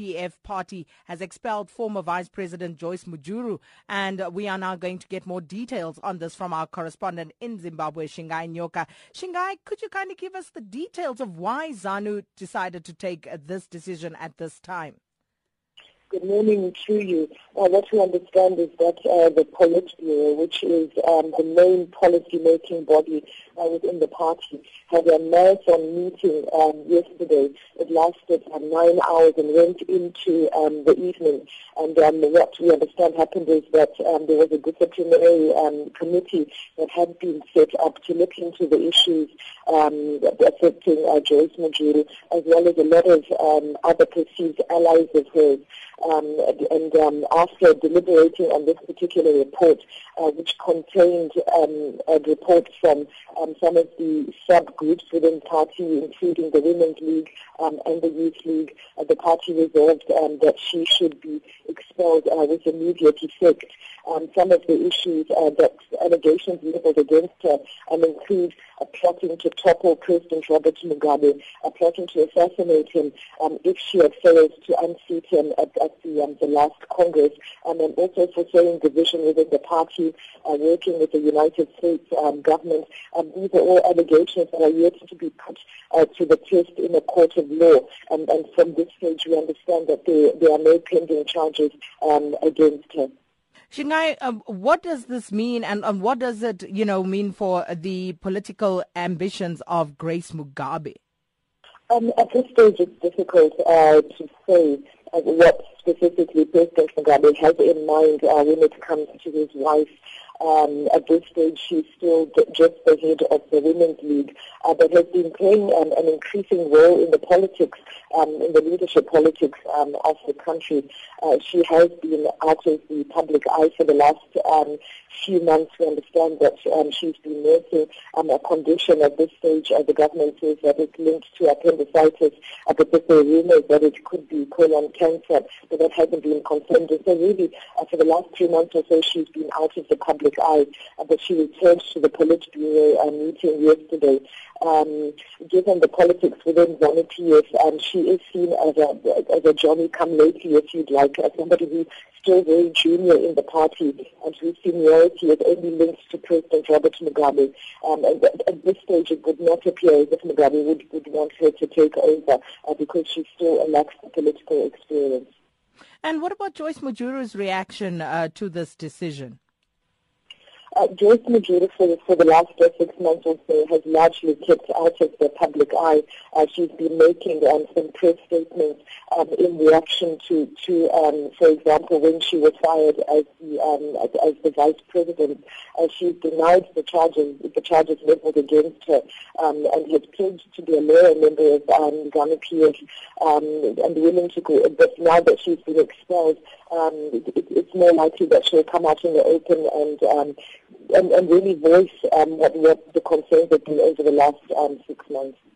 ZANU-PF party has expelled former Vice President Joice Mujuru, and we are now going to get more details on this from our correspondent in Zimbabwe, Shingai Nyoka. Shingai, could you kindly give us the details of why ZANU decided to take this decision at this time? Good morning to you. What we understand is that the Politburo, which is the main policy-making body within the party, had a marathon meeting yesterday. It lasted 9 hours and went into the evening. And what we understand happened is that there was a disciplinary committee that had been set up to look into the issues affecting Joice Mujuru, as well as a lot of other perceived allies of hers. After deliberating on this particular report, which contained a report from some of the subgroups within the party, including the Women's League and the Youth League, the party resolved that she should be expelled with immediate effect. Some of the issues that allegations leveled against her include plotting to topple President Robert Mugabe, plotting to assassinate him if she had failed to unseat him at the last Congress, and also for sowing division within the party, working with the United States government. These are all allegations that are yet to be put to the test in a court of law. And from this stage, we understand that there are no pending charges against her. Shingai, what does this mean, and what does it, mean for the political ambitions of Grace Mugabe? At this stage, it's difficult to say what specifically President Mugabe has in mind when it comes to his wife. At this stage, she's still just the head of the Women's League, but has been playing an increasing role in the politics, in the leadership politics of the country. She has been out of the public eye for the last few months. We understand that she's been nursing a condition at this stage. The government says that it's linked to appendicitis, but there are rumors that it could be colon cancer, but that hasn't been confirmed. And so really, for the last 3 months or so, she's been out of the public eye, but she returned to the Politburo meeting yesterday. Given the politics within ZANU-PF, she is seen as a Johnny-come-lately, if you'd like, as somebody who's still very junior in the party and whose seniority is only linked to President Robert Mugabe. And at this stage, it would not appear as if Mugabe would want her to take over because she still lacks the political experience. And what about Joice Mujuru's reaction to this decision? Joice Mujuru, for the last 6 months or so, has largely kept out of the public eye. She's been making some press statements in reaction to for example, when she was fired as the vice president. She's denied the charges leveled against her, and has pledged to be a loyal member of ZANU-PF and willing to go. But now that she's been expelled, it's more likely that she'll come out in the open and really voice what the concerns have been over the last 6 months.